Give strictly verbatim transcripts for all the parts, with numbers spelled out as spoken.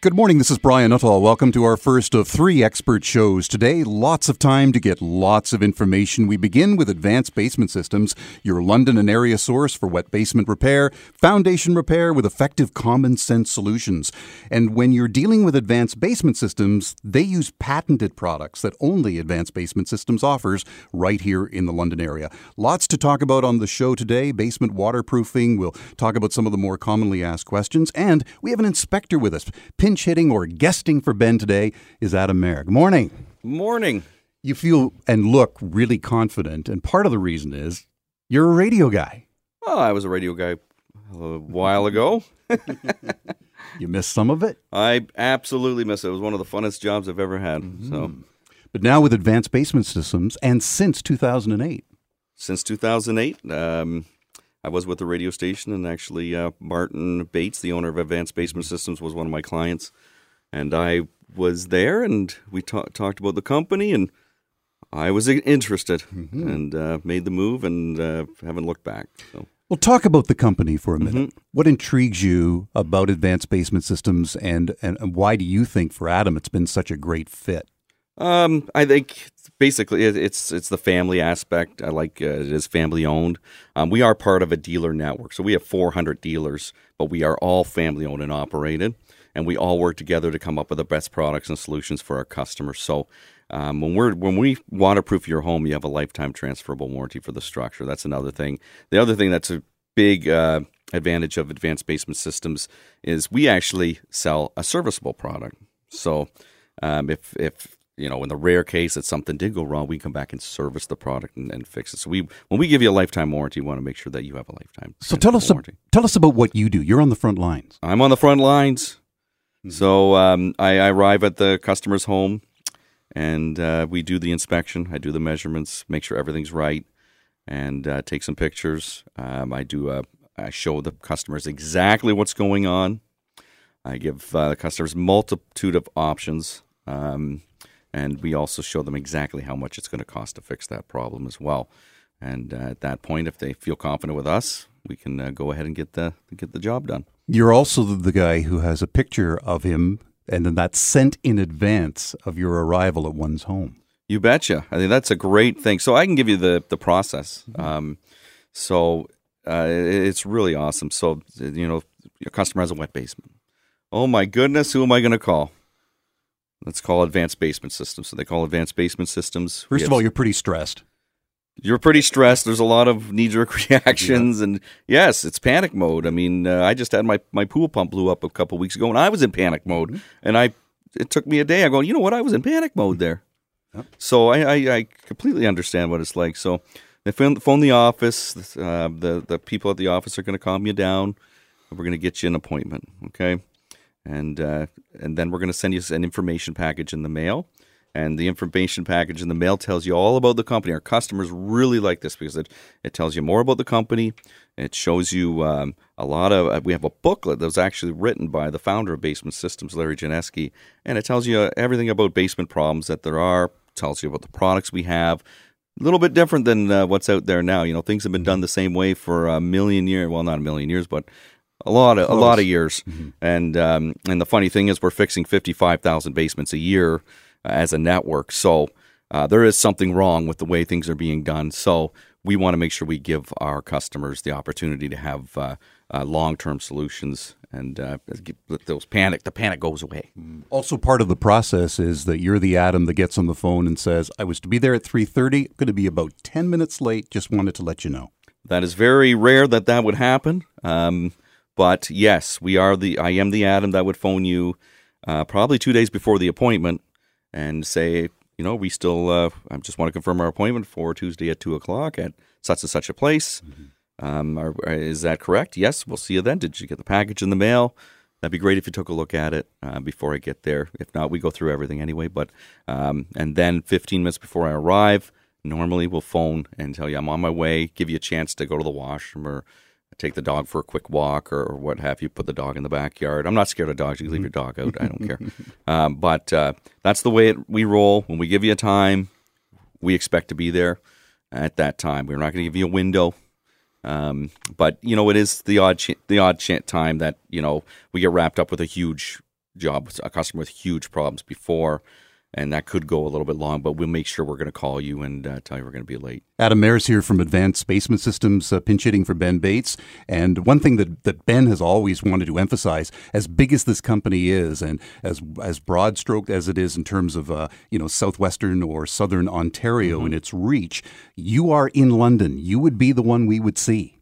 Good morning, this is Brian Nuttall. Welcome to our first of three expert shows. Today, lots of time to get lots of information. We begin with Advanced Basement Systems, your London and area source for wet basement repair, foundation repair with effective common sense solutions. And when you're dealing with Advanced Basement Systems, they use patented products that only Advanced Basement Systems offers right here in the London area. Lots to talk about on the show today. Basement waterproofing, we'll talk about some of the more commonly asked questions, and we have an inspector with us. Pinch hitting or guesting for Ben today is Adam Mayer. Good morning. Morning. You feel and look really confident, and part of the reason is you're a radio guy. Well, I was a radio guy a while ago. You missed some of it? I absolutely miss it. It was one of the funnest jobs I've ever had. Mm-hmm. So, but now with Advanced Basement Systems, and since two thousand eight. Since two thousand eight, um... I was with the radio station, and actually uh, Martin Bates, the owner of Advanced Basement Systems, was one of my clients. And I was there, and we ta- talked about the company, and I was interested mm-hmm. and uh, made the move and uh, haven't looked back. So. Well, talk about the company for a minute. Mm-hmm. What intrigues you about Advanced Basement Systems, and, and why do you think for Adam it's been such a great fit? Um, I think basically it's it's the family aspect. I like uh, it is family owned. Um, we are part of a dealer network, so we have four hundred dealers, but we are all family owned and operated, and we all work together to come up with the best products and solutions for our customers. So um, when we're when we waterproof your home, you have a lifetime transferable warranty for the structure. That's another thing. The other thing that's a big uh, advantage of Advanced Basement Systems is we actually sell a serviceable product. So um, if if you know, in the rare case that something did go wrong, we come back and service the product and, and fix it. So we, when we give you a lifetime warranty, we want to make sure that you have a lifetime. So tell us, a, tell us about what you do. You're on the front lines. I'm on the front lines. Mm-hmm. So um, I, I arrive at the customer's home, and uh, we do the inspection. I do the measurements, make sure everything's right, and uh, take some pictures. Um, I do. A, I show the customers exactly what's going on. I give uh, the customers multitude of options. Um, And we also show them exactly how much it's going to cost to fix that problem as well. And uh, at that point, if they feel confident with us, we can uh, go ahead and get the get the job done. You're also the guy who has a picture of him, and then that's sent in advance of your arrival at one's home. You betcha. I think that's a great thing. So I can give you the, the process. Mm-hmm. Um, so uh, it's really awesome. So, you know, your customer has a wet basement. Oh, my goodness, who am I going to call? Let's call Advanced Basement Systems. So they call Advanced Basement Systems. First of all, you're pretty stressed. You're pretty stressed. There's a lot of knee-jerk reactions. Yeah. And yes, it's panic mode. I mean, uh, I just had my, my pool pump blew up a couple weeks ago, and I was in panic mode. Mm-hmm. And I it took me a day. I go, you know what? I was in panic mode there. Yep. So I, I, I completely understand what it's like. So they phone, phone the office. Uh, the, the people at the office are going to calm you down. And we're going to get you an appointment, okay? And uh, and then we're going to send you an information package in the mail. And the information package in the mail tells you all about the company. Our customers really like this because it, it tells you more about the company. It shows you um, a lot of uh, – we have a booklet that was actually written by the founder of Basement Systems, Larry Janesky. And it tells you uh, everything about basement problems that there are, tells you about the products we have. A little bit different than uh, what's out there now. You know, things have been done the same way for a million years – well, not a million years, but – A lot of Close. a lot of years, mm-hmm. and um, and the funny thing is we're fixing fifty-five thousand basements a year uh, as a network. So uh, there is something wrong with the way things are being done. So we want to make sure we give our customers the opportunity to have uh, uh, long-term solutions, and uh, those panic the panic goes away. Also, part of the process is that you're the Adam that gets on the phone and says, "I was to be there at three thirty. Going to be about ten minutes late. Just wanted to let you know." That is very rare that that would happen. Um, But yes, we are the. I am the Adam that would phone you uh, probably two days before the appointment and say, you know, we still. Uh, I just want to confirm our appointment for Tuesday at two o'clock at such and such a place. Mm-hmm. Um, are, is that correct? Yes, we'll see you then. Did you get the package in the mail? That'd be great if you took a look at it uh, before I get there. If not, we go through everything anyway. But um, and then fifteen minutes before I arrive, normally we'll phone and tell you I'm on my way. Give you a chance to go to the washroom or take the dog for a quick walk or what have you, put the dog in the backyard. I'm not scared of dogs. You can leave your dog out. I don't care. Um, but uh, that's the way it, we roll. When we give you a time, we expect to be there at that time. We're not going to give you a window. Um, but, you know, it is the odd ch- the odd ch- time that, you know, we get wrapped up with a huge job with a customer with huge problems before, and that could go a little bit long, but we'll make sure we're going to call you and uh, tell you we're going to be late. Adam Mayer here from Advanced Basement Systems, uh, pinch hitting for Ben Bates. And one thing that, that Ben has always wanted to emphasize, as big as this company is and as as broad-stroked as it is in terms of uh, you know southwestern or southern Ontario mm-hmm. in its reach, you are in London. You would be the one we would see.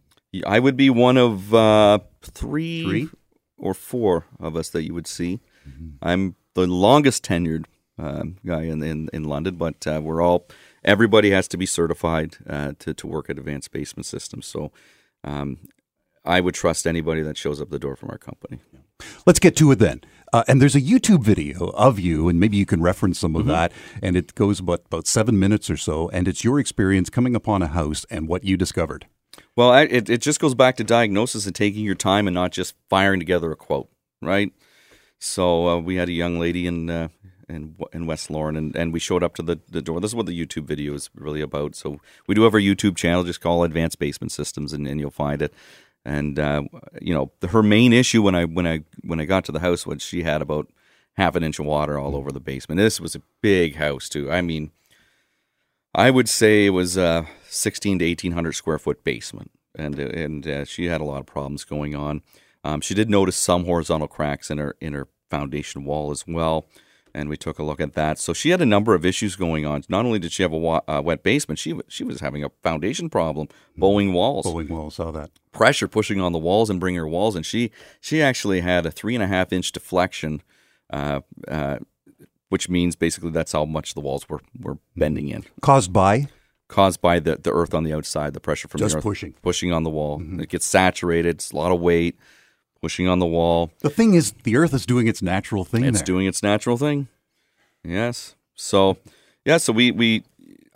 I would be one of uh, three, three or four of us that you would see. Mm-hmm. I'm the longest tenured Um, guy in, in in London, but uh, we're all everybody has to be certified uh, to to work at Advanced Basement Systems. So um, I would trust anybody that shows up the door from our company. Let's get to it then. Uh, and there's a YouTube video of you, and maybe you can reference some of mm-hmm. that. And it goes about about seven minutes or so, and it's your experience coming upon a house and what you discovered. Well, I, it it just goes back to diagnosis and taking your time and not just firing together a quote, right? So uh, we had a young lady in. Uh, In, in West Lauren, and, and we showed up to the, the door. This is what the YouTube video is really about. So we do have our YouTube channel. Just call Advanced Basement Systems, and, and you'll find it. And uh, you know, the, her main issue when I when I when I got to the house was she had about half an inch of water all over the basement. This was a big house too. I mean, I would say it was a sixteen to eighteen hundred square foot basement, and and uh, she had a lot of problems going on. Um, she did notice some horizontal cracks in her in her foundation wall as well. And we took a look at that. So she had a number of issues going on. Not only did she have a wa- uh, wet basement, she w- she was having a foundation problem, bowing walls. Bowing walls, saw that. Pressure pushing on the walls and bringing her walls. And she she actually had a three and a half inch deflection, uh, uh, which means basically that's how much the walls were, were bending in. Caused by? Caused by the, the earth on the outside, the pressure from Just the earth. Just pushing. Pushing on the wall. Mm-hmm. It gets saturated. It's a lot of weight. Pushing on the wall. The thing is, the earth is doing its natural thing. It's there. doing its natural thing. Yes. So, yeah. So we, we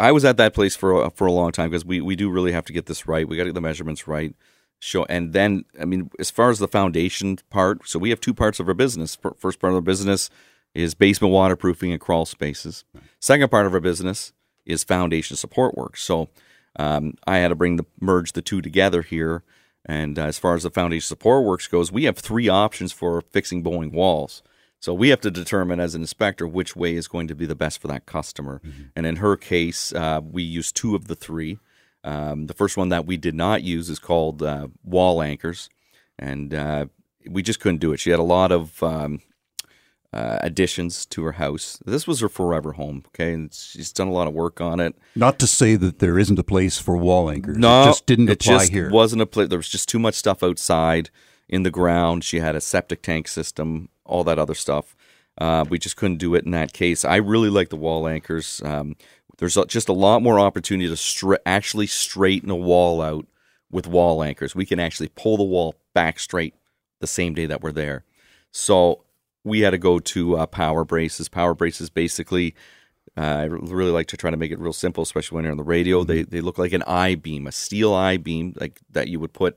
I was at that place for a, for a long time because we, we do really have to get this right. We got to get the measurements right. Show and then I mean, as far as the foundation part, so we have two parts of our business. First part of our business is basement waterproofing and crawl spaces. Second part of our business is foundation support work. So um, I had to bring the merge the two together here. And uh, as far as the foundation support works goes, we have three options for fixing bowing walls. So we have to determine as an inspector which way is going to be the best for that customer. Mm-hmm. And in her case, uh, we used two of the three. Um, the first one that we did not use is called uh, wall anchors. And uh, we just couldn't do it. She had a lot of um, uh, additions to her house. This was her forever home, okay? And she's done a lot of work on it. Not to say that there isn't a place for wall anchors. No, it just didn't apply just here. It wasn't a place. There was just too much stuff outside in the ground. She had a septic tank system. All that other stuff. Uh, we just couldn't do it in that case. I really like the wall anchors. Um, there's just a lot more opportunity to stra- actually straighten a wall out with wall anchors. We can actually pull the wall back straight the same day that we're there. So we had to go to uh, Power Braces. Power Braces basically, uh, I really like to try to make it real simple, especially when you're on the radio. They, they look like an I-beam, a steel I-beam like that you would put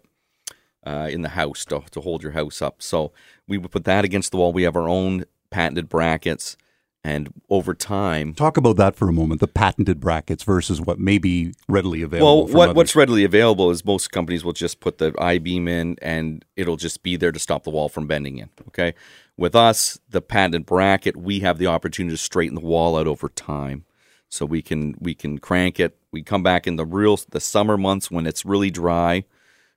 Uh, in the house to, to hold your house up. So we would put that against the wall. We have our own patented brackets, and over time... Talk about that for a moment, the patented brackets versus what may be readily available. Well, what, what's readily available is most companies will just put the I-beam in, and it'll just be there to stop the wall from bending in, okay? With us, the patented bracket, we have the opportunity to straighten the wall out over time. So we can we can crank it. We come back in the real the summer months when it's really dry,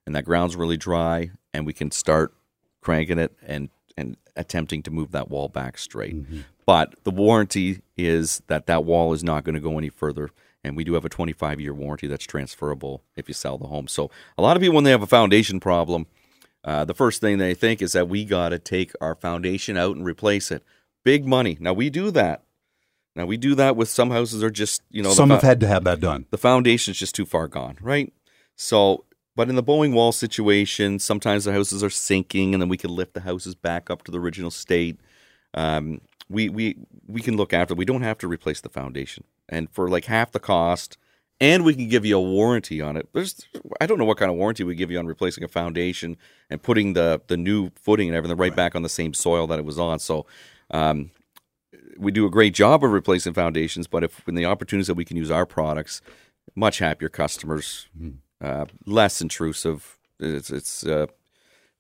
and that ground's really dry, and we can start cranking it and, and attempting to move that wall back straight. Mm-hmm. But the warranty is that that wall is not going to go any further, and we do have a twenty-five year warranty that's transferable if you sell the home. So a lot of people, when they have a foundation problem, uh, the first thing they think is that we got to take our foundation out and replace it. Big money. Now, we do that. Now, we do that with some houses are just, you know. Some have had to have that done. The foundation's just too far gone, right? So... But in the bowing wall situation, sometimes the houses are sinking, and then we can lift the houses back up to the original state. Um, we we we can look after. We don't have to replace the foundation, and for like half the cost, and we can give you a warranty on it. There's I don't know what kind of warranty we give you on replacing a foundation and putting the the new footing and everything right, right. back on the same soil that it was on. So. Um, we do a great job of replacing foundations, but if in the opportunities that we can use our products, much happier customers. Mm. Uh, less intrusive. It's it's. Uh,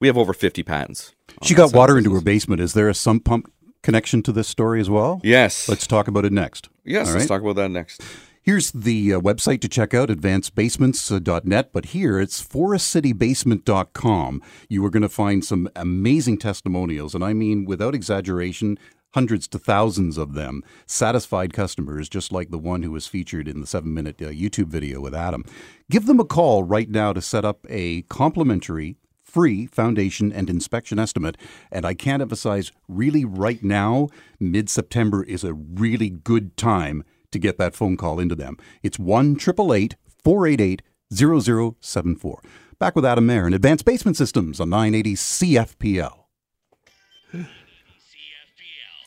we have over fifty patents. She got water into her basement. Is there a sump pump connection to this story as well? Yes. Let's talk about it next. Yes, All let's right? talk about that next. Here's the uh, website to check out, advanced basements dot net, but here it's forest city basement dot com. You are going to find some amazing testimonials, and I mean, without exaggeration, hundreds to thousands of them, satisfied customers, just like the one who was featured in the seven-minute uh, YouTube video with Adam. Give them a call right now to set up a complimentary, free foundation and inspection estimate. And I can't emphasize, really right now, mid-September is a really good time to get that phone call into them. It's one eight eight eight, four eight eight, zero zero seven four. Back with Adam Mayer and Advanced Basement Systems on nine eighty C F P L.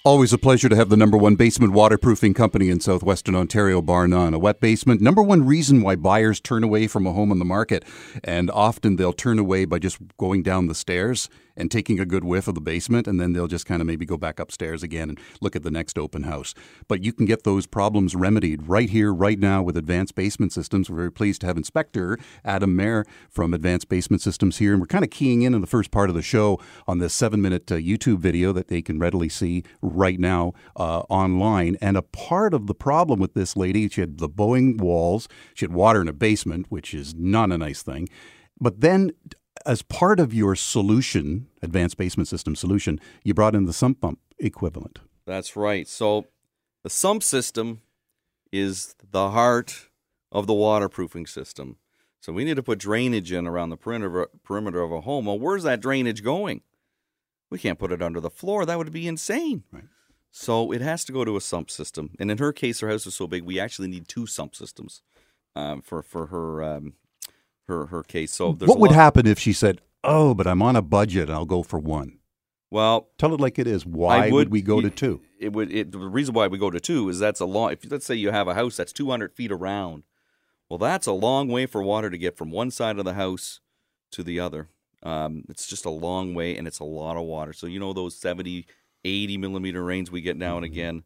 Always a pleasure to have the number one basement waterproofing company in southwestern Ontario, bar none. A wet basement, number one reason why buyers turn away from a home on the market. And often they'll turn away by just going down the stairs and taking a good whiff of the basement, and then they'll just kind of maybe go back upstairs again and look at the next open house. But you can get those problems remedied right here, right now with Advanced Basement Systems. We're very pleased to have Inspector Adam Mayer from Advanced Basement Systems here, and we're kind of keying in on the first part of the show on this seven-minute uh, YouTube video that they can readily see right now uh, online. And a part of the problem with this lady, she had the bowing walls, she had water in a basement, which is not a nice thing, but then as part of your solution, Advanced Basement System solution, you brought in the sump pump equivalent. That's right. So the sump system is the heart of the waterproofing system. So we need to put drainage in around the perimeter, perimeter of a home. Well, where's that drainage going? We can't put it under the floor. That would be insane. Right. So it has to go to a sump system. And in her case, her house is so big, we actually need two sump systems um, for, for her... Um, Her, her case. So there's what would happen if she said, oh, but I'm on a budget and I'll go for one? Well, tell it like it is. Why would, would we go to two? It would. It, the reason why we go to two is that's a long, if let's say you have a house that's two hundred feet around. Well, that's a long way for water to get from one side of the house to the other. Um, it's just a long way and it's a lot of water. So, you know, those seventy, eighty millimeter rains we get now and again.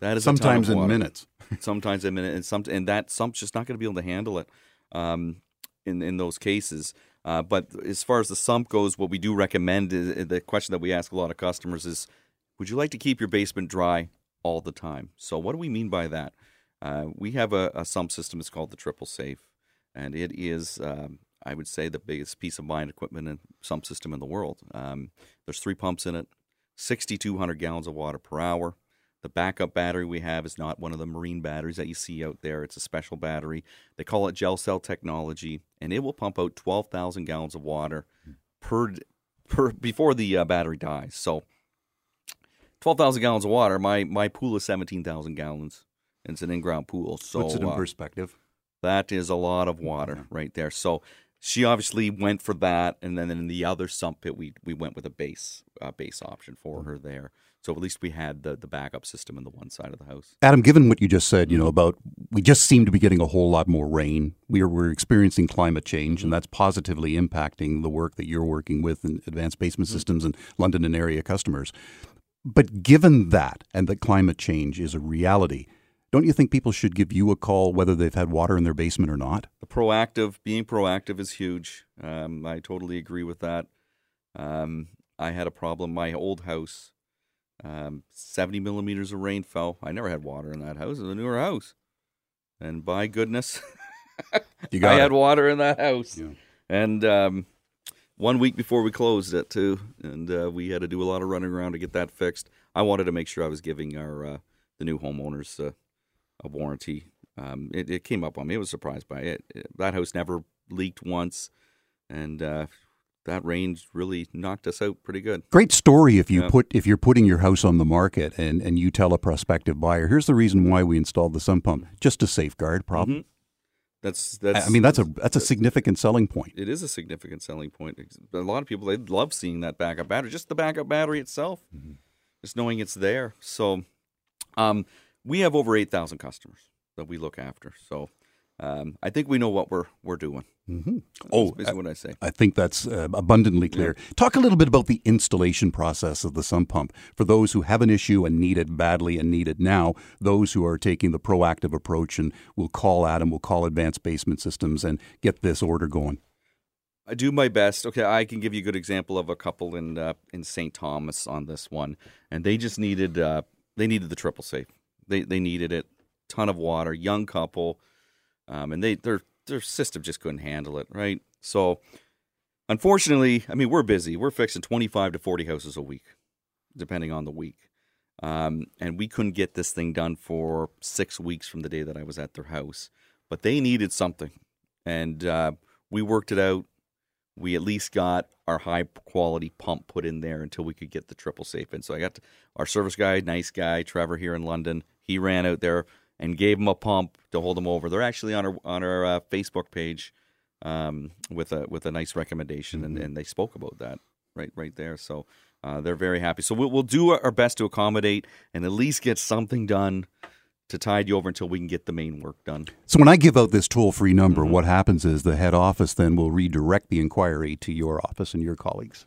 That is sometimes a ton of water. in minutes, sometimes in minutes. And some, and that sump's just not going to be able to handle it. Um, In, in those cases. Uh, but as far as the sump goes, what we do recommend, is, the question that we ask a lot of customers is, would you like to keep your basement dry all the time? So what do we mean by that? Uh, we have a, a sump system. It's called the Triple Safe. And it is, um, I would say, the biggest piece of mine equipment and sump system in the world. Um, there's three pumps in it, sixty-two hundred gallons of water per hour. The backup battery we have is not one of the marine batteries that you see out there. It's a special battery. They call it gel cell technology, and it will pump out twelve thousand gallons of water per per before the uh, battery dies. So twelve thousand gallons of water. My my pool is seventeen thousand gallons, and it's an in-ground pool. So puts it in uh, perspective. That is a lot of water yeah. right there. So she obviously went for that, and then in the other sump pit, we we went with a base uh, base option for mm-hmm. her there. So at least we had the, the backup system on the one side of the house. Adam, given what you just said, you know, about we just seem to be getting a whole lot more rain. We are, we're experiencing climate change, and that's positively impacting the work that you're working with in Advanced Basement mm-hmm. Systems and London and area customers. But given that and that climate change is a reality, don't you think people should give you a call whether they've had water in their basement or not? The proactive, being proactive is huge. Um, I totally agree with that. Um, I had a problem. My old house... Um, seventy millimeters of rain fell. I never had water in that house. It was a newer house. And by goodness, you got I it. had water in that house. Yeah. And um, one week before we closed it, too, and uh, we had to do a lot of running around to get that fixed. I wanted to make sure I was giving our uh, the new homeowners uh, a warranty. Um, it, it came up on me. I was surprised by it. it that house never leaked once. And... Uh, That rain really knocked us out pretty good. Great story if you yeah. put if you're putting your house on the market and, and you tell a prospective buyer, here's the reason why we installed the sump pump, just to safeguard problem. Mm-hmm. That's that's. I mean that's, that's a that's a significant selling point. It is a significant selling point. A lot of people, they love seeing that backup battery, just the backup battery itself, mm-hmm. just knowing it's there. So, um, we have over eight thousand customers that we look after. So. Um, I think we know what we're we're doing. Mm-hmm. Oh, that's basically I, what I say. I think that's uh, abundantly clear. Yeah. Talk a little bit about the installation process of the sump pump for those who have an issue and need it badly and need it now. Those who are taking the proactive approach and will call Adam, will call Advanced Basement Systems and get this order going. I do my best. Okay, I can give you a good example of a couple in uh, in Saint Thomas on this one, and they just needed uh, they needed the triple safe. They they needed it. Ton of water, young couple, um, and they their their system just couldn't handle it. Right, so unfortunately, I mean we're busy. We're fixing twenty-five to forty houses a week, depending on the week, um, and we couldn't get this thing done for six weeks from the day that I was at their house. But they needed something, and uh, we worked it out. We at least got our high-quality pump put in there until we could get the triple safe in. So I got to, our service guy, nice guy, Trevor here in London. He ran out there and gave them a pump to hold them over. They're actually on our on our uh, Facebook page um, with a with a nice recommendation, mm-hmm. and, and they spoke about that right right there. So uh, they're very happy. So we'll, we'll do our best to accommodate and at least get something done to tide you over until we can get the main work done. So when I give out this toll-free number, mm-hmm. what happens is the head office then will redirect the inquiry to your office and your colleagues.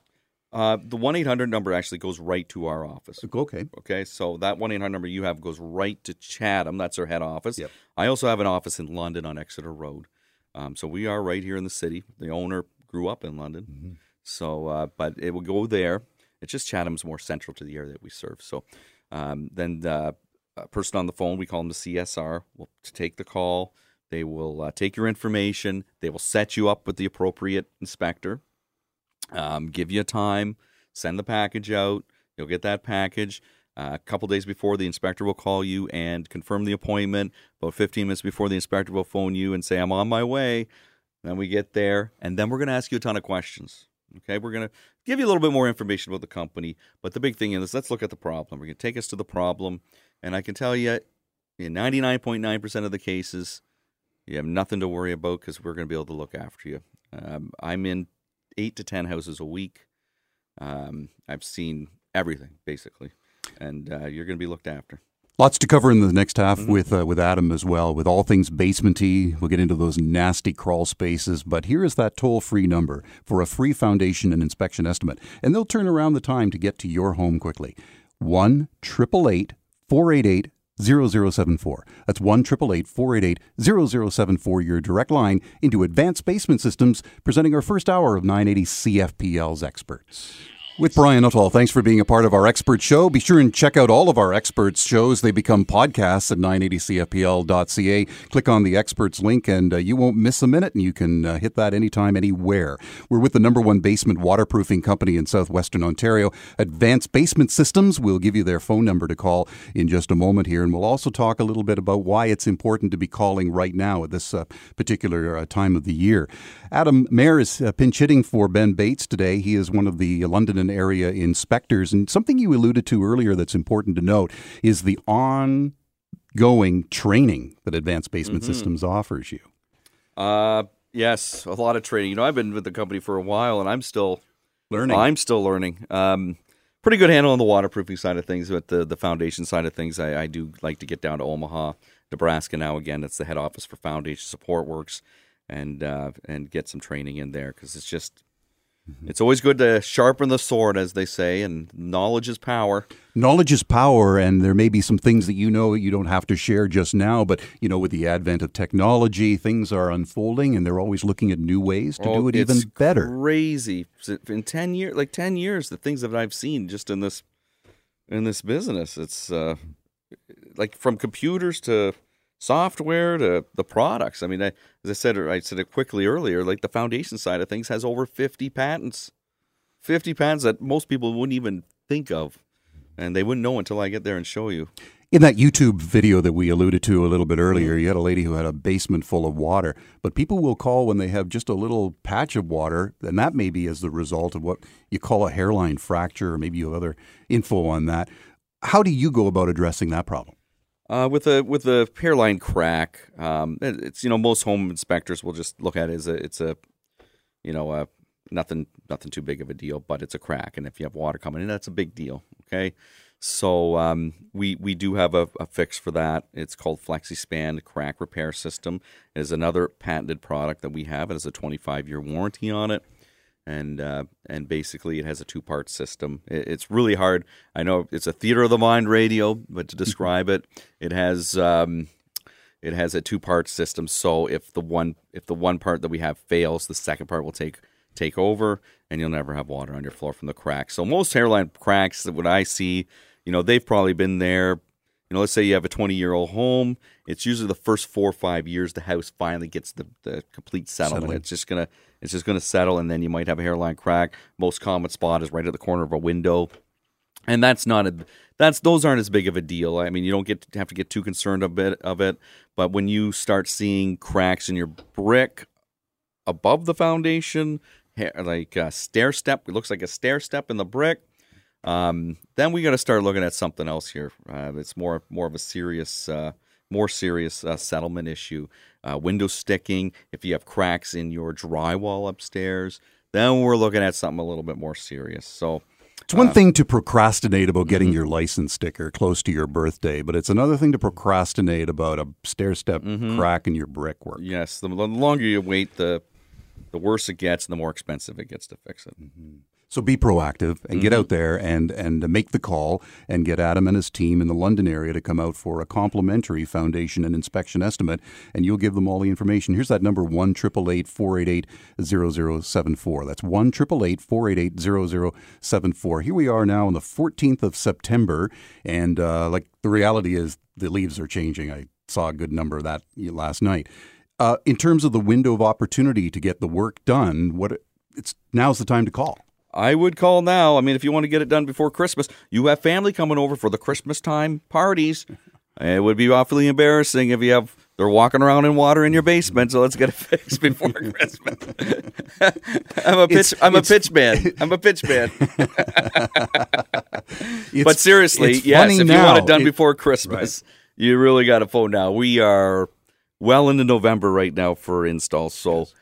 Uh, the one eight hundred number actually goes right to our office. Okay. Okay, so that one eight hundred number you have goes right to Chatham. That's our head office. Yep. I also have an office in London on Exeter Road. Um, so we are right here in the city. The owner grew up in London. Mm-hmm. So, uh, but it will go there. It's just Chatham's more central to the area that we serve. So um, then the A person on the phone, we call them the C S R, will take the call. They will uh, take your information. They will set you up with the appropriate inspector, um, give you a time, send the package out. You'll get that package. Uh, a couple days before, the inspector will call you and confirm the appointment. About fifteen minutes before, the inspector will phone you and say, I'm on my way. Then we get there, and then we're going to ask you a ton of questions. Okay, we're going to give you a little bit more information about the company, but the big thing is let's look at the problem. We're going to take us to the problem, and I can tell you in ninety-nine point nine percent of the cases, you have nothing to worry about because we're going to be able to look after you. Um, I'm in eight to ten houses a week. Um, I've seen everything, basically, and uh, you're going to be looked after. Lots to cover in the next half mm-hmm. with uh, with Adam as well, with all things basementy. We'll get into those nasty crawl spaces, but here is that toll-free number for a free foundation and inspection estimate, and they'll turn around the time to get to your home quickly. one eight eight eight, four eight eight, zero zero seven four. That's one eight eight eight, four eight eight, zero zero seven four, your direct line into Advanced Basement Systems, presenting our first hour of nine eighty C F P L's Experts. With Brian Nuttall, thanks for being a part of our Expert Show. Be sure and check out all of our Experts shows. They become podcasts at nine eighty C F P L dot C A. Click on the Experts link and uh, you won't miss a minute, and you can uh, hit that anytime, anywhere. We're with the number one basement waterproofing company in southwestern Ontario, Advanced Basement Systems. We'll give you their phone number to call in just a moment here, and we'll also talk a little bit about why it's important to be calling right now at this uh, particular uh, time of the year. Adam Mayer is uh, pinch hitting for Ben Bates today. He is one of the London and area inspectors. And something you alluded to earlier that's important to note is the ongoing training that Advanced Basement mm-hmm. Systems offers you. Uh, yes, a lot of training. You know, I've been with the company for a while, and I'm still learning. I'm still learning. Um, pretty good handle on the waterproofing side of things, but the, the foundation side of things, I, I do like to get down to Omaha, Nebraska now again. That's the head office for Foundation Support Works, and, uh, and get some training in there because it's just... It's always good to sharpen the sword, as they say, and knowledge is power. Knowledge is power, and there may be some things that you know you don't have to share just now, but, you know, with the advent of technology, things are unfolding, and they're always looking at new ways to oh, do it even better. It's crazy. In ten years, like ten years, the things that I've seen just in this in this business, it's uh, like from computers to software to the products. I mean, I, as I said, I said it quickly earlier, like the foundation side of things has over fifty patents, fifty patents that most people wouldn't even think of, and they wouldn't know until I get there and show you. In that YouTube video that we alluded to a little bit earlier, you had a lady who had a basement full of water, but people will call when they have just a little patch of water, and that may be as the result of what you call a hairline fracture, or maybe you have other info on that. How do you go about addressing that problem? Uh, with a with a hairline crack, um, it's you know most home inspectors will just look at it as a it's a you know a, nothing nothing too big of a deal, but it's a crack, and if you have water coming in, that's a big deal. Okay, so um, we we do have a, a fix for that. It's called FlexiSpan Crack Repair System. It is another patented product that we have. It has a twenty-five year warranty on it, and uh, and basically it has a two part system. It, it's really hard. I know it's a theater of the mind radio, but to describe it, it has um, it has a two part system. So if the one if the one part that we have fails, the second part will take take over, and you'll never have water on your floor from the cracks. So most hairline cracks that what I see, you know, they've probably been there. You know, let's say you have a twenty-year-old home. It's usually the first four or five years the house finally gets the, the complete settlement. settlement. It's just gonna it's just gonna settle, and then you might have a hairline crack. Most common spot is right at the corner of a window, and that's not a that's those aren't as big of a deal. I mean, you don't get to have to get too concerned a bit of it. But when you start seeing cracks in your brick above the foundation, like a stair step, it looks like a stair step in the brick. Um, then we got to start looking at something else here. Uh, it's more more of a serious, uh, more serious uh, settlement issue. Uh, window sticking. If you have cracks in your drywall upstairs, then we're looking at something a little bit more serious. So it's one uh, thing to procrastinate about getting mm-hmm. your license sticker close to your birthday, but it's another thing to procrastinate about a stair step mm-hmm. crack in your brickwork. Yes, the, the longer you wait, the the worse it gets, and the more expensive it gets to fix it. Mm-hmm. So be proactive and get mm-hmm. out there and and make the call and get Adam and his team in the London area to come out for a complimentary foundation and inspection estimate, and you'll give them all the information. Here's that number, one eight eight eight, four eight eight, zero zero seven four. That's one eight eight eight, four eight eight, zero zero seven four. Here we are now on the fourteenth of September, and uh, like the reality is the leaves are changing. I saw a good number of that last night. Uh, in terms of the window of opportunity to get the work done, what it's now's the time to call. I would call now. I mean, if you want to get it done before Christmas, you have family coming over for the Christmas time parties. It would be awfully embarrassing if you have they're walking around in water in your basement. So let's get it fixed before Christmas. I'm a pitch. It's, I'm it's, a pitch man. I'm a pitch man. But seriously, yes, if you now. want it done it, before Christmas, right. you really got to phone now. We are well into November right now for installs. So. Yes.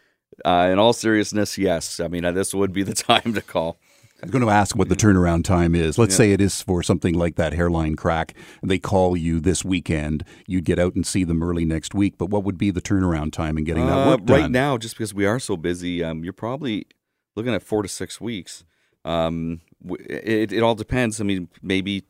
Uh, in all seriousness, yes. I mean, uh, this would be the time to call. I'm going to ask what the turnaround time is. Let's yeah. say it is for something like that hairline crack. They call you this weekend. You'd get out and see them early next week. But what would be the turnaround time in getting uh, that work done? Right now, just because we are so busy, um, you're probably looking at four to six weeks. Um, it, it all depends. I mean, maybe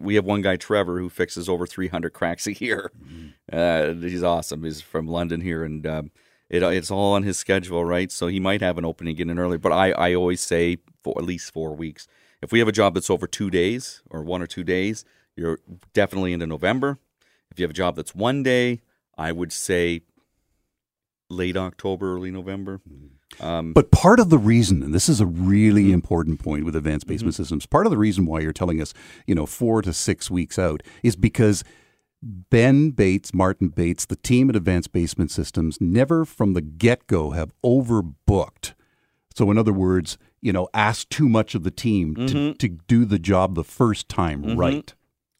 we have one guy, Trevor, who fixes over three hundred cracks a year. Mm-hmm. Uh, he's awesome. He's from London here, and um, It It's all on his schedule, right? So he might have an opening in earlier, but I, I always say for at least four weeks. If we have a job that's over two days or one or two days, you're definitely into November. If you have a job that's one day, I would say late October, early November. Um, but part of the reason, and this is a really mm-hmm. important point with Advanced Basement mm-hmm. Systems, part of the reason why you're telling us, you know, four to six weeks out is because Ben Bates, Martin Bates, the team at Advanced Basement Systems never from the get-go have overbooked. So in other words, you know, ask too much of the team mm-hmm. to, to do the job the first time mm-hmm. right.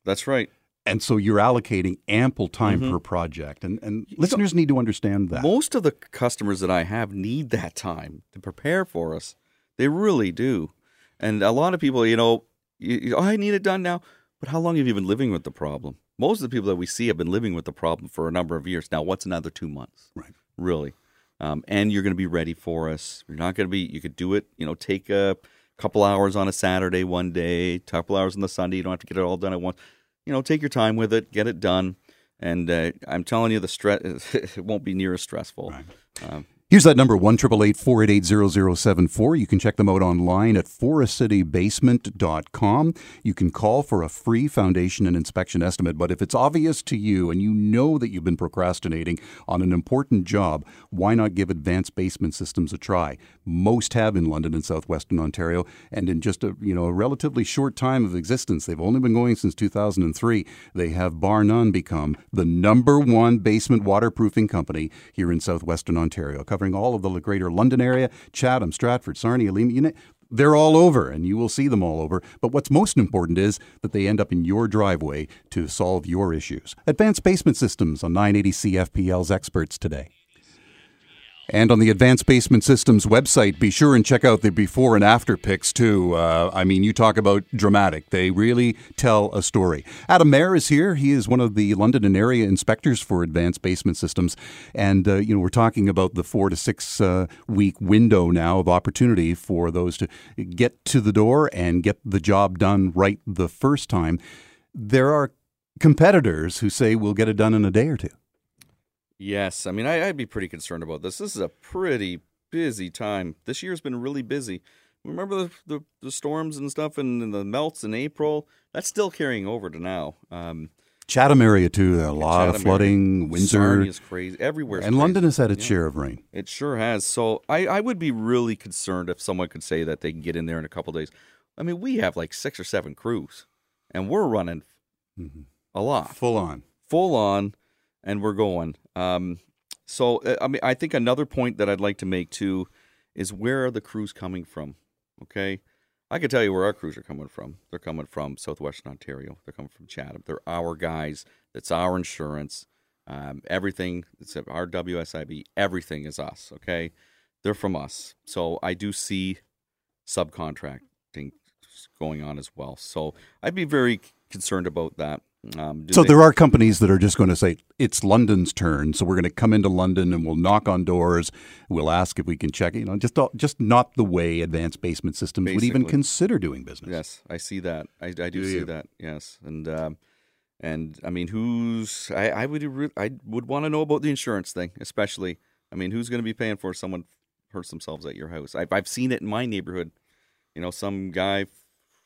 That's right. And so you're allocating ample time mm-hmm. per project. And, and listeners so, need to understand that. Most of the customers that I have need that time to prepare for us. They really do. And a lot of people, you know, you, you, oh, I need it done now. But how long have you been living with the problem? Most of the people that we see have been living with the problem for a number of years. Now, what's another two months? Right. Really. Um, and you're going to be ready for us. You're not going to be, you could do it, you know, take a couple hours on a Saturday one day, a couple hours on the Sunday. You don't have to get it all done at once. You know, take your time with it, get it done. And uh, I'm telling you, the stress, it won't be near as stressful. Right. Um, Here's that number, one eight eight eight, four eight eight, zero zero seven four. You can check them out online at forest city basement dot com. You can call for a free foundation and inspection estimate. But if it's obvious to you and you know that you've been procrastinating on an important job, why not give Advanced Basement Systems a try? Most have in London and southwestern Ontario. And in just a, you know, a relatively short time of existence, they've only been going since two thousand three, they have bar none become the number one basement waterproofing company here in southwestern Ontario, covering all of the greater London area, Chatham, Stratford, Sarnia, Leamington. They're all over, and you will see them all over. But what's most important is that they end up in your driveway to solve your issues. Advanced Basement Systems on nine eighty C F P L's Experts today. And on the Advanced Basement Systems website, be sure and check out the before and after pics, too. Uh, I mean, you talk about dramatic. They really tell a story. Adam Mayer is here. He is one of the London and area inspectors for Advanced Basement Systems. And, uh, you know, we're talking about the four to six uh, week window now of opportunity for those to get to the door and get the job done right the first time. There are competitors who say we'll get it done in a day or two. Yes, I mean, I, I'd be pretty concerned about this. This is a pretty busy time. This year's been really busy. Remember the, the, the storms and stuff and, and the melts in April? That's still carrying over to now. Um, Chatham area, too. A lot Chatham of flooding. Area. Windsor. Sarnia is crazy. Everywhere. And crazy. London has had its yeah. share of rain. It sure has. So I, I would be really concerned if someone could say that they can get in there in a couple of days. I mean, we have like six or seven crews, and we're running mm-hmm. a lot. Full on. Full on, and we're going. Um, so, I mean, I think another point that I'd like to make, too, is where are the crews coming from? Okay, I can tell you where our crews are coming from. They're coming from Southwestern Ontario. They're coming from Chatham. They're our guys. That's our insurance. Um, everything, it's our W S I B, everything is us, okay? They're from us. So I do see subcontracting going on as well. So I'd be very concerned about that. Um, so there are companies that are just going to say, it's London's turn, so we're going to come into London and we'll knock on doors, we'll ask if we can check it. You know, just, just not the way Advanced Basement Systems Basically. would even consider doing business. Yes, I see that. I, I do, do see you? that, yes. And, um, and I mean, who's I, – I would, I would want to know about the insurance thing, especially. I mean, who's going to be paying for someone hurts themselves at your house? I've, I've seen it in my neighborhood. You know, some guy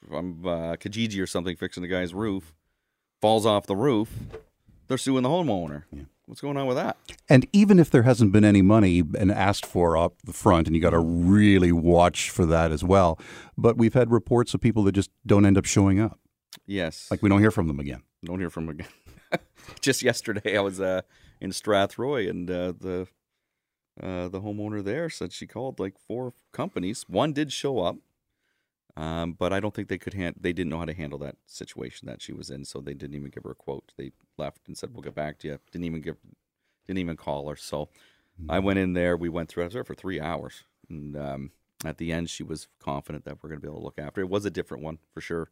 from uh, Kijiji or something fixing the guy's roof. Falls off the roof, they're suing the homeowner. Yeah. What's going on with that? And even if there hasn't been any money and asked for up the front, and you got to really watch for that as well. But we've had reports of people that just don't end up showing up. Yes. Like we don't hear from them again. Don't hear from them again. Just yesterday I was uh, in Strathroy, and uh, the uh, the homeowner there said she called like four companies. One did show up. Um, but I don't think they could hand, they didn't know how to handle that situation that she was in, so they didn't even give her a quote. They left and said, "We'll get back to you." Didn't even give, didn't even call her. So mm-hmm. I went in there. We went through. I was there for three hours, and um, at the end, she was confident that we're going to be able to look after it. It was a different one for sure,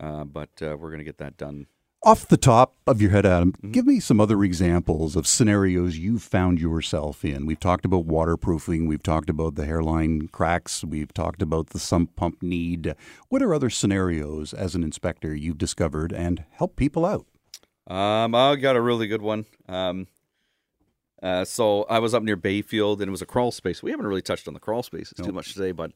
uh, but uh, we're going to get that done. Off the top of your head, Adam, mm-hmm. give me some other examples of scenarios you've found yourself in. We've talked about waterproofing. We've talked about the hairline cracks. We've talked about the sump pump need. What are other scenarios as an inspector you've discovered and help people out? Um, I got a really good one. Um, uh, so I was up near Bayfield, and it was a crawl space. We haven't really touched on the crawl spaces nope. too much today, but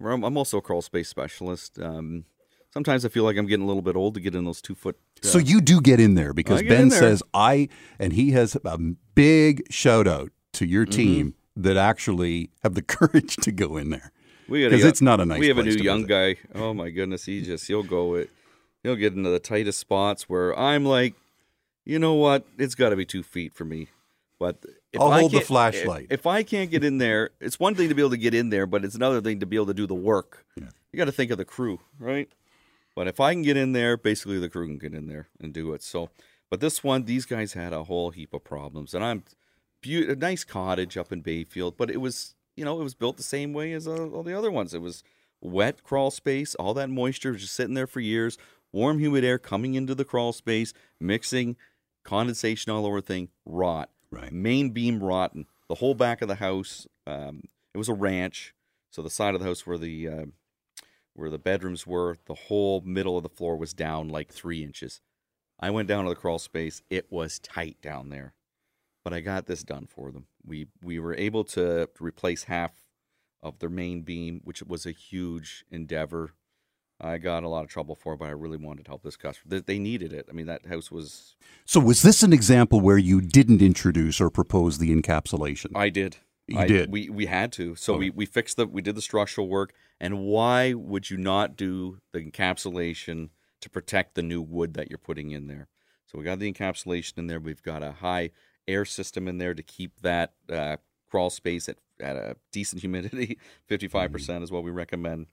I'm also a crawl space specialist. Um Sometimes I feel like I'm getting a little bit old to get in those two-foot. Uh, so you do get in there because Ben there. says I, and he has a big shout-out to your team mm-hmm. that actually have the courage to go in there. Because it's not a nice We have place a new young guy. Oh, my goodness. He just, he'll go, it, he'll get into the tightest spots where I'm like, you know what? It's got to be two feet for me. But if I'll I hold the flashlight. If, if I can't get in there, it's one thing to be able to get in there, but it's another thing to be able to do the work. Yeah. You got to think of the crew, right? But if I can get in there, basically the crew can get in there and do it. So, but this one, these guys had a whole heap of problems. And I'm be- a nice cottage up in Bayfield, but it was, you know, it was built the same way as uh, all the other ones. It was wet crawl space, all that moisture was just sitting there for years, warm, humid air coming into the crawl space, mixing, condensation all over the thing, rot. Right. Main beam rotten. The whole back of the house, um, it was a ranch, so the side of the house where the... Uh, where the bedrooms were, the whole middle of the floor was down like three inches. I went down to the crawl space. It was tight down there. But I got this done for them. We we were able to replace half of their main beam, which was a huge endeavor. I got a lot of trouble for it, but I really wanted to help this customer. They needed it. I mean, that house was... So was this an example where you didn't introduce or propose the encapsulation? I did. You I, did. We we had to. So okay. we, we fixed the, we did the structural work. And why would you not do the encapsulation to protect the new wood that you're putting in there? So we got the encapsulation in there. We've got a high air system in there to keep that uh, crawl space at, at a decent humidity. fifty-five percent mm-hmm. is what we recommend.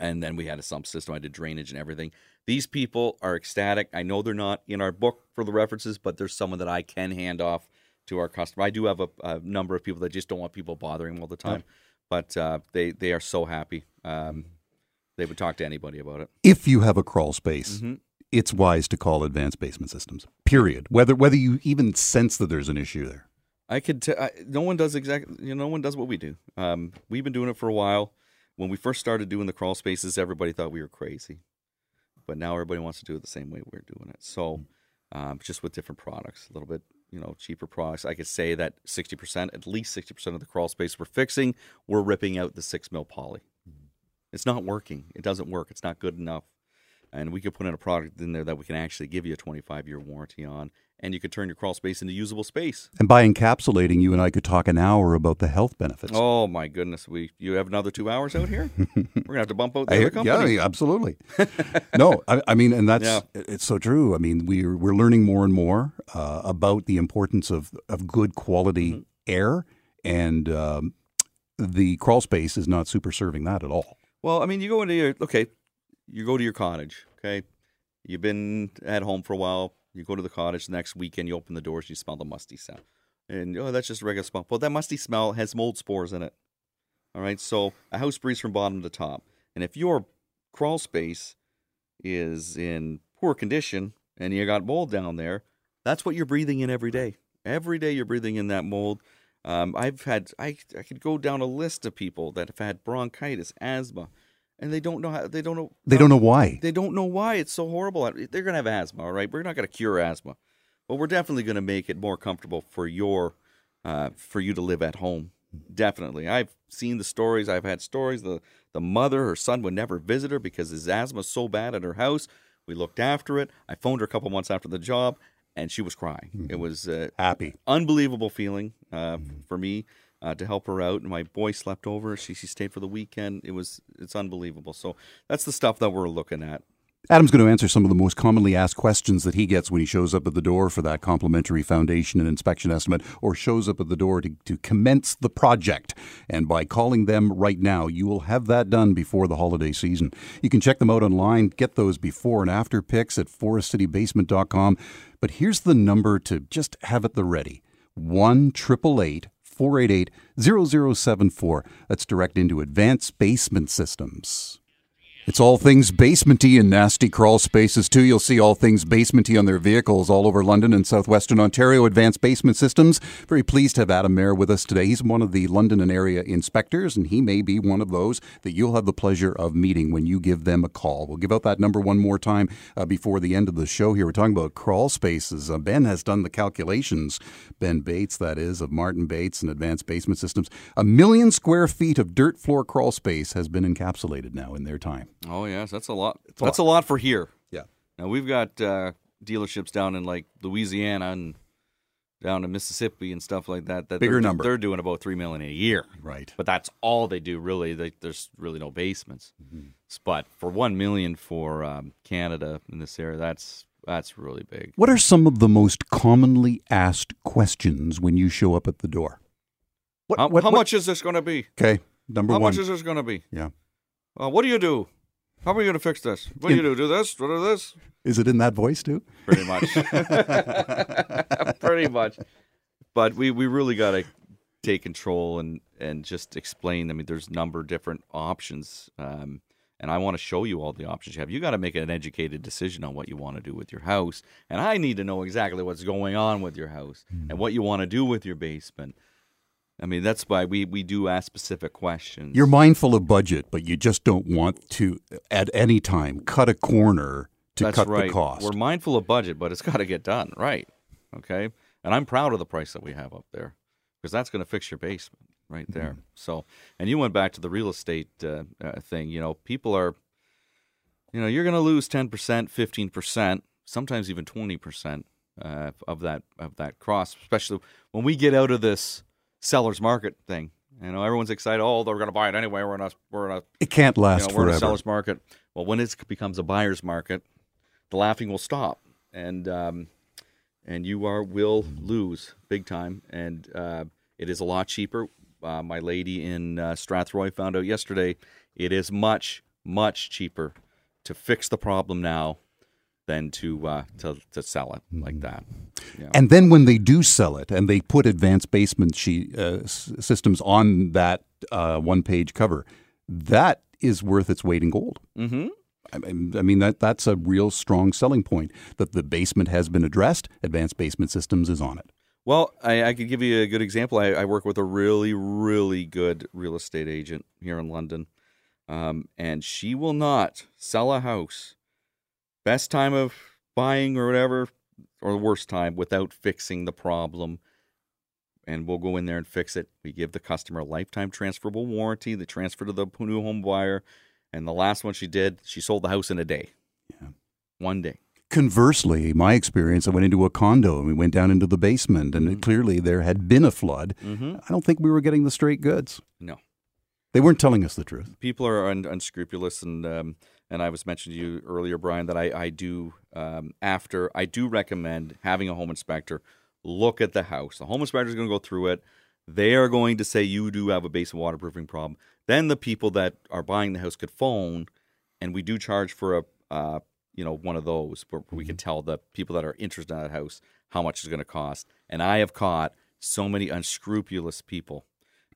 And then we had a sump system. I did drainage and everything. These people are ecstatic. I know they're not in our book for the references, but there's someone that I can hand off to our customer. I do have a, a number of people that just don't want people bothering them all the time, yeah. but uh, they, they are so happy. Um, they would talk to anybody about it. If you have a crawl space, mm-hmm. it's wise to call Advanced Basement Systems, period, whether whether you even sense that there's an issue there. I could t- I, no one does exactly, you know, no one does what we do. Um, we've been doing it for a while. When we first started doing the crawl spaces, everybody thought we were crazy, but now everybody wants to do it the same way we're doing it. So um, just with different products, a little bit you know, cheaper price. I could say that sixty percent, at least sixty percent of the crawl space we're fixing, we're ripping out the six mil poly. Mm-hmm. It's not working. It doesn't work. It's not good enough. And we could put in a product in there that we can actually give you a twenty-five year warranty on, and you could turn your crawl space into usable space. And by encapsulating, you and I could talk an hour about the health benefits. Oh, my goodness. We You have another two hours out here? We're going to have to bump out the I, other company. Yeah, absolutely. No, I, I mean, and that's, yeah. It's so true. I mean, we're, we're learning more and more uh, about the importance of, of good quality mm-hmm. air, and um, the crawl space is not super serving that at all. Well, I mean, you go into your, okay, you go to your cottage, okay? You've been at home for a while. You go to the cottage the next weekend, you open the doors, you smell the musty smell. And, oh, that's just a regular smell. Well, that musty smell has mold spores in it. All right, so a house breathes from bottom to top. And if your crawl space is in poor condition and you got mold down there, that's what you're breathing in every day. Every day you're breathing in that mold. Um, I've had, I, I could go down a list of people that have had bronchitis, asthma, and they don't know how, they don't know. They don't know why. They don't know why. It's so horrible. They're going to have asthma, all right? We're not going to cure asthma. But we're definitely going to make it more comfortable for your, uh, for you to live at home. Definitely. I've seen the stories. I've had stories. The, the mother, her son would never visit her because his asthma is so bad at her house. We looked after it. I phoned her a couple months after the job, and she was crying. Mm-hmm. It was uh, happy, unbelievable feeling uh, mm-hmm. for me. Uh, to help her out, and my boy slept over. She she stayed for the weekend. It was it's unbelievable. So that's the stuff that we're looking at. Adam's going to answer some of the most commonly asked questions that he gets when he shows up at the door for that complimentary foundation and inspection estimate, or shows up at the door to, to commence the project. And by calling them right now, you will have that done before the holiday season. You can check them out online. Get those before and after pics at forest city basement dot com. But here's the number to just have at the ready. one eight eight eight, four eight eight, zero zero seven four. That's direct into Advanced Basement Systems. It's all things basementy and nasty crawl spaces too. You'll see all things basementy on their vehicles all over London and southwestern Ontario. Advanced Basement Systems. Very pleased to have Adam Mayer with us today. He's one of the London and area inspectors, and he may be one of those that you'll have the pleasure of meeting when you give them a call. We'll give out that number one more time uh, before the end of the show here. We're talking about crawl spaces. Uh, Ben has done the calculations. Ben Bates, that is, of Martin Bates and Advanced Basement Systems. A million square feet of dirt floor crawl space has been encapsulated now in their time. Oh, yes. That's a lot. It's that's a lot. a lot for here. Yeah. Now, we've got uh, dealerships down in, like, Louisiana and down in Mississippi and stuff like that. that Bigger they're, number. They're doing about three million dollars a year. Right. But that's all they do, really. They, there's really no basements. Mm-hmm. But for one million dollars for um, Canada in this area, that's that's really big. What are some of the most commonly asked questions when you show up at the door? What, how what, how what? much is this going to be? Okay, number how one. How much is this going to be? Yeah. Uh, what do you do? How are we going to fix this? What do you do? Do this? Do this? Is it in that voice, too? Pretty much. Pretty much. But we, we really got to take control and, and just explain. I mean, there's a number of different options, um, and I want to show you all the options you have. You got to make an educated decision on what you want to do with your house, and I need to know exactly what's going on with your house and what you want to do with your basement. I mean, that's why we, we do ask specific questions. You're mindful of budget, but you just don't want to, at any time, cut a corner to that's cut right. the cost. We're mindful of budget, but it's got to get done, right? Okay? And I'm proud of the price that we have up there, because that's going to fix your basement right there. Mm-hmm. So, and you went back to the real estate uh, uh, thing. You know, people are, you know, you're going to lose ten percent, fifteen percent, sometimes even twenty percent uh, of that of that cost, especially when we get out of this seller's market thing. You know, everyone's excited. Oh, they're going to buy it anyway. We're in a, we're in a. It can't last you know, we're forever. We're in a seller's market. Well, when it becomes a buyer's market, the laughing will stop, and um, and you are will lose big time. And uh, it is a lot cheaper. Uh, my lady in uh, Strathroy found out yesterday. It is much much cheaper to fix the problem now than to, uh, to to sell it like that. You know. And then when they do sell it and they put Advanced Basement she, uh, s- Systems on that uh, one-page cover, that is worth its weight in gold. Mm-hmm. I mean, I mean that that's a real strong selling point, that the basement has been addressed, Advanced Basement Systems is on it. Well, I, I could give you a good example. I, I work with a really, really good real estate agent here in London, um, and she will not sell a house. Best time of buying or whatever, or the worst time without fixing the problem. And we'll go in there and fix it. We give the customer a lifetime transferable warranty. They transfer to the new home buyer. And the last one she did, she sold the house in a day. Yeah. One day. Conversely, my experience, I went into a condo and we went down into the basement, and mm-hmm. it, clearly there had been a flood. Mm-hmm. I don't think we were getting the straight goods. No. They weren't telling us the truth. People are un- unscrupulous, and um, and I was mentioning to you earlier, Brian, that I, I do um, after, I do recommend having a home inspector look at the house. The home inspector is going to go through it. They are going to say you do have a basement waterproofing problem. Then the people that are buying the house could phone, and we do charge for a uh, you know one of those where we can tell the people that are interested in that house how much it's going to cost. And I have caught so many unscrupulous people,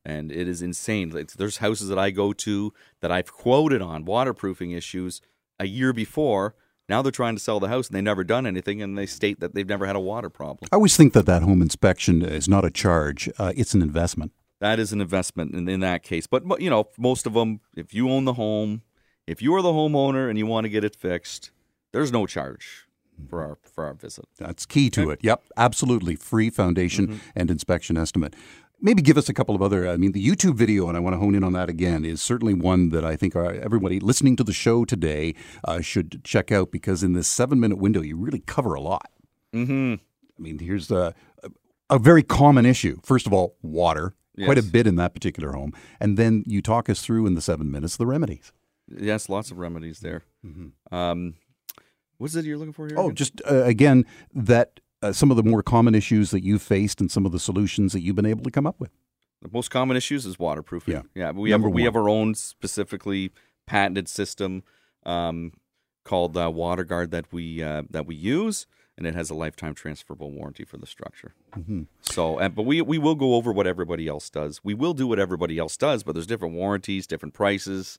and it is insane. Like, there's houses that I go to that I've quoted on waterproofing issues a year before. Now they're trying to sell the house, and they've never done anything, and they state that they've never had a water problem. I always think that that home inspection is not a charge. Uh, it's an investment. That is an investment in, in that case. But, you know, most of them, if you own the home, if you are the homeowner and you want to get it fixed, there's no charge for our for our visit. That's key to okay. it. Yep, absolutely. Free foundation mm-hmm. and inspection estimate. Maybe give us a couple of other, I mean, the YouTube video, and I want to hone in on that again, is certainly one that I think everybody listening to the show today uh, should check out, because in this seven-minute window, you really cover a lot. Mm-hmm. I mean, here's a, a very common issue. First of all, water, yes. quite a bit in that particular home. And then you talk us through in the seven minutes the remedies. Yes, lots of remedies there. Mm-hmm. Um, what is it you're looking for here? Oh, again? just, uh, again, that... Uh, some of the more common issues that you faced and some of the solutions that you've been able to come up with. The most common issues is waterproofing. Yeah, yeah we, have, we have our own specifically patented system um, called uh, WaterGuard that we uh, that we use, and it has a lifetime transferable warranty for the structure. Mm-hmm. So, uh, but we we will go over what everybody else does. We will do what everybody else does, but there's different warranties, different prices.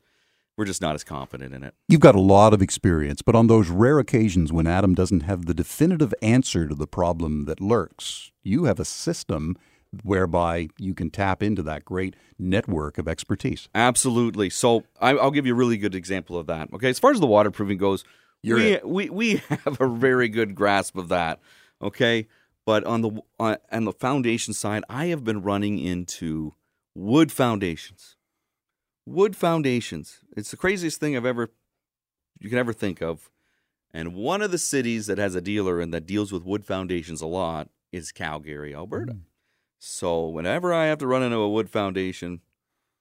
We're just not as confident in it. You've got a lot of experience, but on those rare occasions when Adam doesn't have the definitive answer to the problem that lurks, you have a system whereby you can tap into that great network of expertise. Absolutely. So I, I'll give you a really good example of that. Okay, as far as the waterproofing goes, we, we we have a very good grasp of that. Okay, but on the uh, on the foundation side, I have been running into wood foundations. Wood foundations. It's the craziest thing I've ever, you can ever think of. And one of the cities that has a dealer and that deals with wood foundations a lot is Calgary, Alberta. Mm. So whenever I have to run into a wood foundation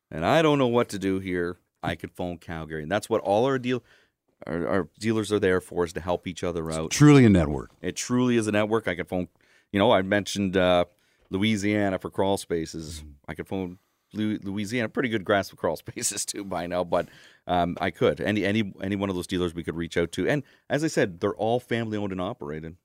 and I don't know what to do here, I could phone Calgary. And that's what all our deal, our, our dealers are there for, is to help each other out. It's truly a network. It truly is a network. I could phone, you know, I mentioned uh, Louisiana for crawl spaces. Mm. I could phone Louisiana, pretty good grasp of crawl spaces too by now, but um, I could. Any any any one of those dealers we could reach out to. And as I said, they're all family owned and operated.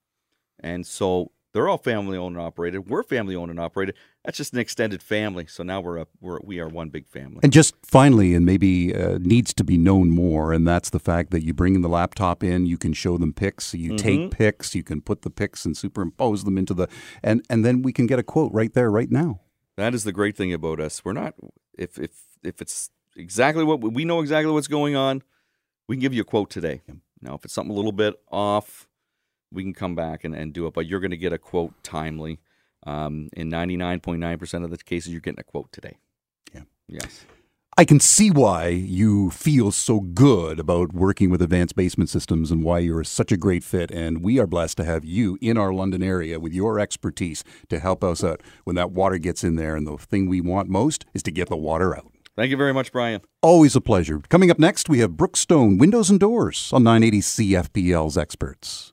And so they're all family owned and operated. We're family owned and operated. That's just an extended family. So now we're, a, we're we are one big family. And just finally, and maybe uh, needs to be known more, and that's the fact that you bring the laptop in, you can show them pics, you mm-hmm. take pics, you can put the pics and superimpose them into the, and, and then we can get a quote right there, right now. That is the great thing about us. We're not, if if if it's exactly what, we know exactly what's going on, we can give you a quote today. Now, if it's something a little bit off, we can come back and, and do it, but you're going to get a quote timely. Um, in ninety-nine point nine percent of the cases, you're getting a quote today. Yeah. Yes. I can see why you feel so good about working with Advanced Basement Systems and why you're such a great fit, and we are blessed to have you in our London area with your expertise to help us out when that water gets in there, and the thing we want most is to get the water out. Thank you very much, Brian. Always a pleasure. Coming up next, we have Brookstone Windows and Doors on nine eighty C F P L's Experts.